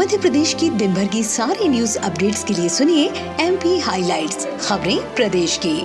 मध्य प्रदेश की दिन भर की सारी न्यूज अपडेट्स के लिए सुनिए एमपी हाइलाइट्स, खबरें प्रदेश की।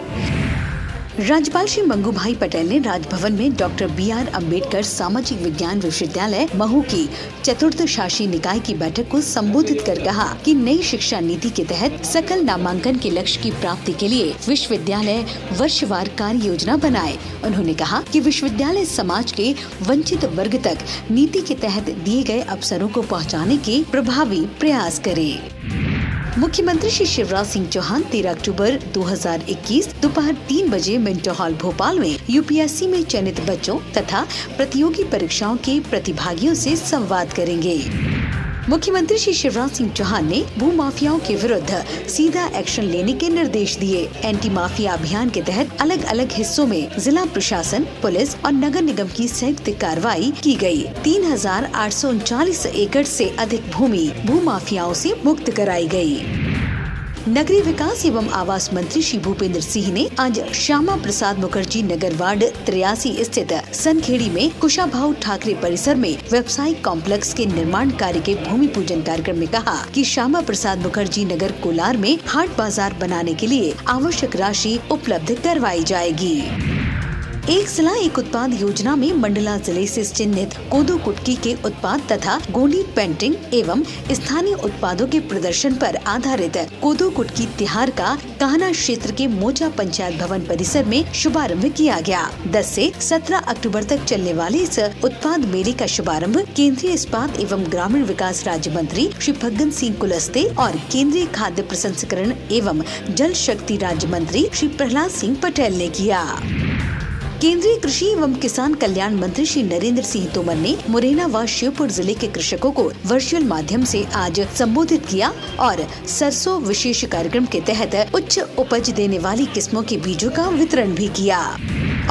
राज्यपाल श्री मंगू भाई पटेल ने राजभवन में डॉक्टर बी आर अम्बेडकर सामाजिक विज्ञान विश्वविद्यालय महू की चतुर्थ शासी निकाय की बैठक को संबोधित कर कहा कि नई शिक्षा नीति के तहत सकल नामांकन के लक्ष्य की प्राप्ति के लिए विश्वविद्यालय वर्षवार कार्य योजना बनाए। उन्होंने कहा कि विश्वविद्यालय समाज के वंचित वर्ग तक नीति के तहत दिए गए अवसरों को पहुँचाने के प्रभावी प्रयास करें। मुख्यमंत्री श्री शिवराज सिंह चौहान 13 अक्टूबर 2021 दोपहर 3 बजे मिन्टो हॉल भोपाल में यूपीएससी में चयनित बच्चों तथा प्रतियोगी परीक्षाओं के प्रतिभागियों से संवाद करेंगे। मुख्यमंत्री श्री शिवराज सिंह चौहान ने भू माफियाओं के विरुद्ध सीधा एक्शन लेने के निर्देश दिए। एंटी माफिया अभियान के तहत अलग अलग हिस्सों में जिला प्रशासन, पुलिस और नगर निगम की संयुक्त कार्रवाई की गई। 3,839 एकड़ से अधिक भूमि भू माफियाओं से मुक्त कराई गई। नगरीय विकास एवं आवास मंत्री श्री भूपेंद्र सिंह ने आज श्यामा प्रसाद मुखर्जी नगर वार्ड 83 स्थित सनखेड़ी में कुशाभाऊ ठाकरे परिसर में व्यवसायिक कॉम्प्लेक्स के निर्माण कार्य के भूमि पूजन कार्यक्रम में कहा कि श्यामा प्रसाद मुखर्जी नगर कोलार में हाट बाजार बनाने के लिए आवश्यक राशि उपलब्ध करवाई जाएगी। एक जिला एक उत्पाद योजना में मंडला जिले से चिन्हित कोदो कुटकी के उत्पाद तथा गोंडी पेंटिंग एवं स्थानीय उत्पादों के प्रदर्शन पर आधारित कोदो कुटकी तिहार का कान्हा क्षेत्र के मोचा पंचायत भवन परिसर में शुभारंभ किया गया। 10 से 17 अक्टूबर तक चलने वाले इस उत्पाद मेले का शुभारंभ केंद्रीय इस्पात एवं ग्रामीण विकास राज्य मंत्री श्री फग्गन सिंह कुलस्ते और केंद्रीय खाद्य प्रसंस्करण एवं जल शक्ति राज्य मंत्री श्री प्रहलाद सिंह पटेल ने किया। केंद्रीय कृषि एवं किसान कल्याण मंत्री श्री नरेंद्र सिंह तोमर ने मुरैना व शिवपुर जिले के कृषकों को वर्चुअल माध्यम से आज संबोधित किया और सरसों विशेष कार्यक्रम के तहत उच्च उपज देने वाली किस्मों के बीजों का वितरण भी किया।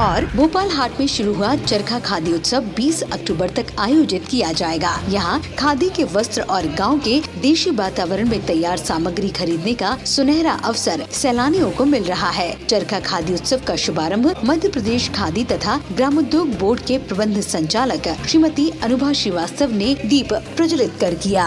और भोपाल हाट में शुरू हुआ चरखा खादी उत्सव 20 अक्टूबर तक आयोजित किया जाएगा। यहाँ खादी के वस्त्र और गांव के देशी वातावरण में तैयार सामग्री खरीदने का सुनहरा अवसर सैलानियों को मिल रहा है। चरखा खादी उत्सव का शुभारंभ मध्य प्रदेश खादी तथा ग्रामोद्योग बोर्ड के प्रबंध संचालक श्रीमती अनुभा श्रीवास्तव ने दीप प्रज्वलित कर किया।